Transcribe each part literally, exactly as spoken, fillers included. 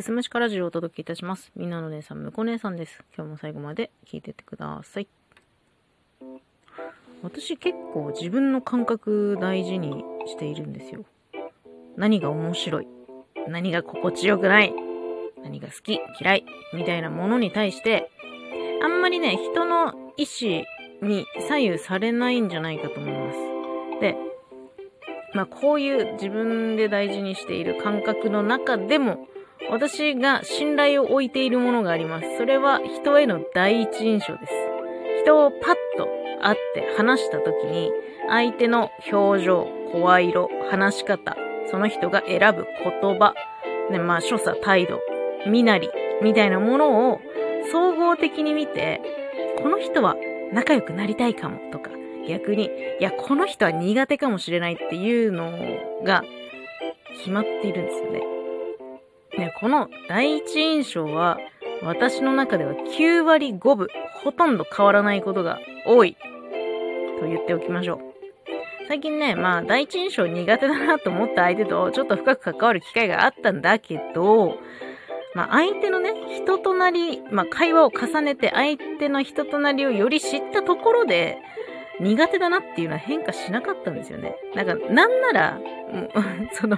すすむしかラジオをお届けいたします。みんなの姉さん、むこ姉さんです。今日も最後まで聞いてってください。私結構自分の感覚大事にしているんですよ。何が面白い、何が心地よくない、何が好き嫌いみたいなものに対してあんまりね、人の意思に左右されないんじゃないかと思います。で、まあこういう自分で大事にしている感覚の中でも私が信頼を置いているものがあります。それは人への第一印象です。人をパッと会って話した時に相手の表情、声色、話し方、その人が選ぶ言葉、ね、まあ所作、態度、身なりみたいなものを総合的に見て、この人は仲良くなりたいかもとか、逆にいやこの人は苦手かもしれないっていうのが決まっているんですよね。ね、この第一印象は私の中ではきゅうわりごぶほとんど変わらないことが多いと言っておきましょう。最近ね、まあ第一印象苦手だなと思った相手とちょっと深く関わる機会があったんだけど、まあ相手のね人となり、まあ会話を重ねて相手の人となりをより知ったところで苦手だなっていうのは変化しなかったんですよね。なんかなんならその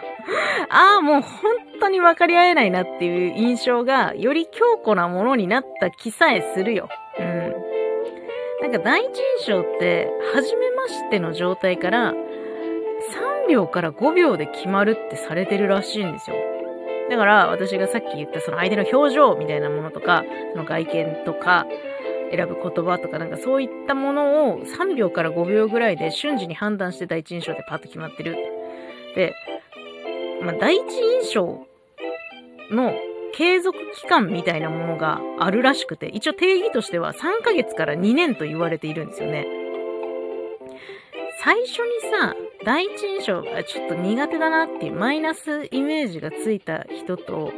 ああもう本当に分かり合えないなっていう印象がより強固なものになった気さえするよ。うん。なんか第一印象って初めましての状態からさんびょうからごびょうで決まるってされてるらしいんですよ。だから私がさっき言ったその相手の表情みたいなものとか、その外見とか選ぶ言葉とか、なんかそういったものをさんびょうからごびょうぐらいで瞬時に判断して第一印象でパッと決まってる。で、まあ、第一印象の継続期間みたいなものがあるらしくて、一応定義としてはさんかげつからにねんと言われているんですよね。最初にさ、第一印象がちょっと苦手だなっていうマイナスイメージがついた人と、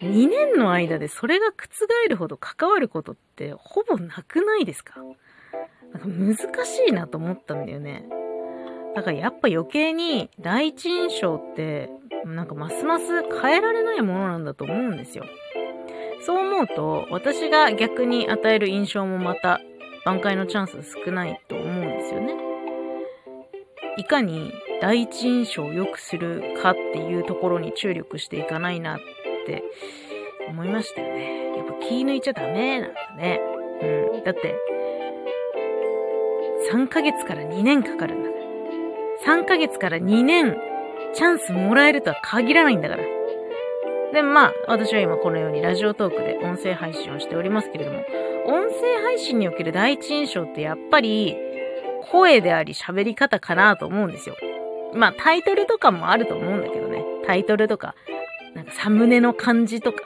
にねんの間でそれが覆るほど関わることってほぼなくないですか？なんか難しいなと思ったんだよね。だからやっぱ余計に第一印象ってなんかますます変えられないものなんだと思うんですよ。そう思うと私が逆に与える印象もまた挽回のチャンス少ないと思うんですよね。いかに第一印象を良くするかっていうところに注力していかないなって思いましたよね。やっぱ気抜いちゃダメなんだね。うん。だってさんかげつからにねんかかるんだから、さんかげつからにねんチャンスもらえるとは限らないんだから。で、まあ私は今このようにラジオトークで音声配信をしておりますけれども、音声配信における第一印象ってやっぱり声であり喋り方かなと思うんですよ。まあタイトルとかもあると思うんだけどね。タイトルとかなんかサムネの感じとか、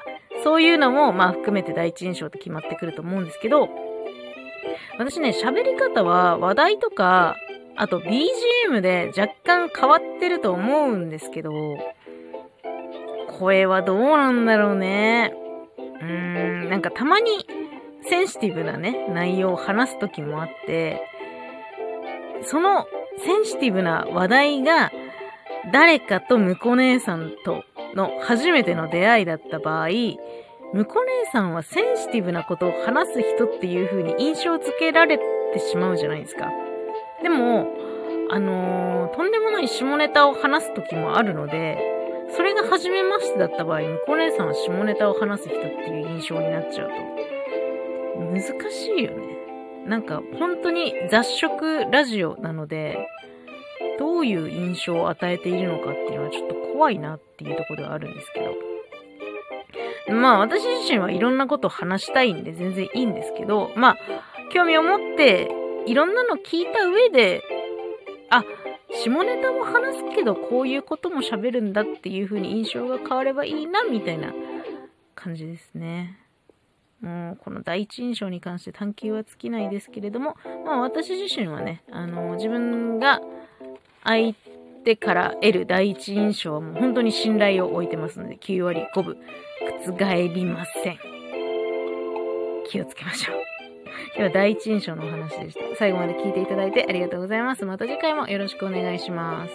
そういうのもまあ含めて第一印象って決まってくると思うんですけど、私ね、喋り方は話題とか、あと ビージーエム で若干変わってると思うんですけど、声はどうなんだろうね。うーん、なんかたまにセンシティブなね内容を話す時もあって、そのセンシティブな話題が誰かとむこ姉さんとの初めての出会いだった場合、むこ姉さんはセンシティブなことを話す人っていう風に印象付けられてしまうじゃないですか。でもあのー、とんでもない下ネタを話す時もあるので、それが初めましてだった場合、むこ姉さんは下ネタを話す人っていう印象になっちゃうと難しいよね。なんか本当に雑食ラジオなので、どういう印象を与えているのかっていうのはちょっと怖いなっていうところではあるんですけど、まあ私自身はいろんなことを話したいんで全然いいんですけど、まあ興味を持っていろんなの聞いた上で、あ、下ネタも話すけどこういうことも喋るんだっていう風に印象が変わればいいなみたいな感じですね。もうこの第一印象に関して探求は尽きないですけれども、まあ私自身はね、あの自分が相手から得る第一印象はもう本当に信頼を置いてますので、きゅうわりごぶ覆りません。気をつけましょう。今日は第一印象のお話でした。最後まで聞いていただいてありがとうございます。また次回もよろしくお願いします。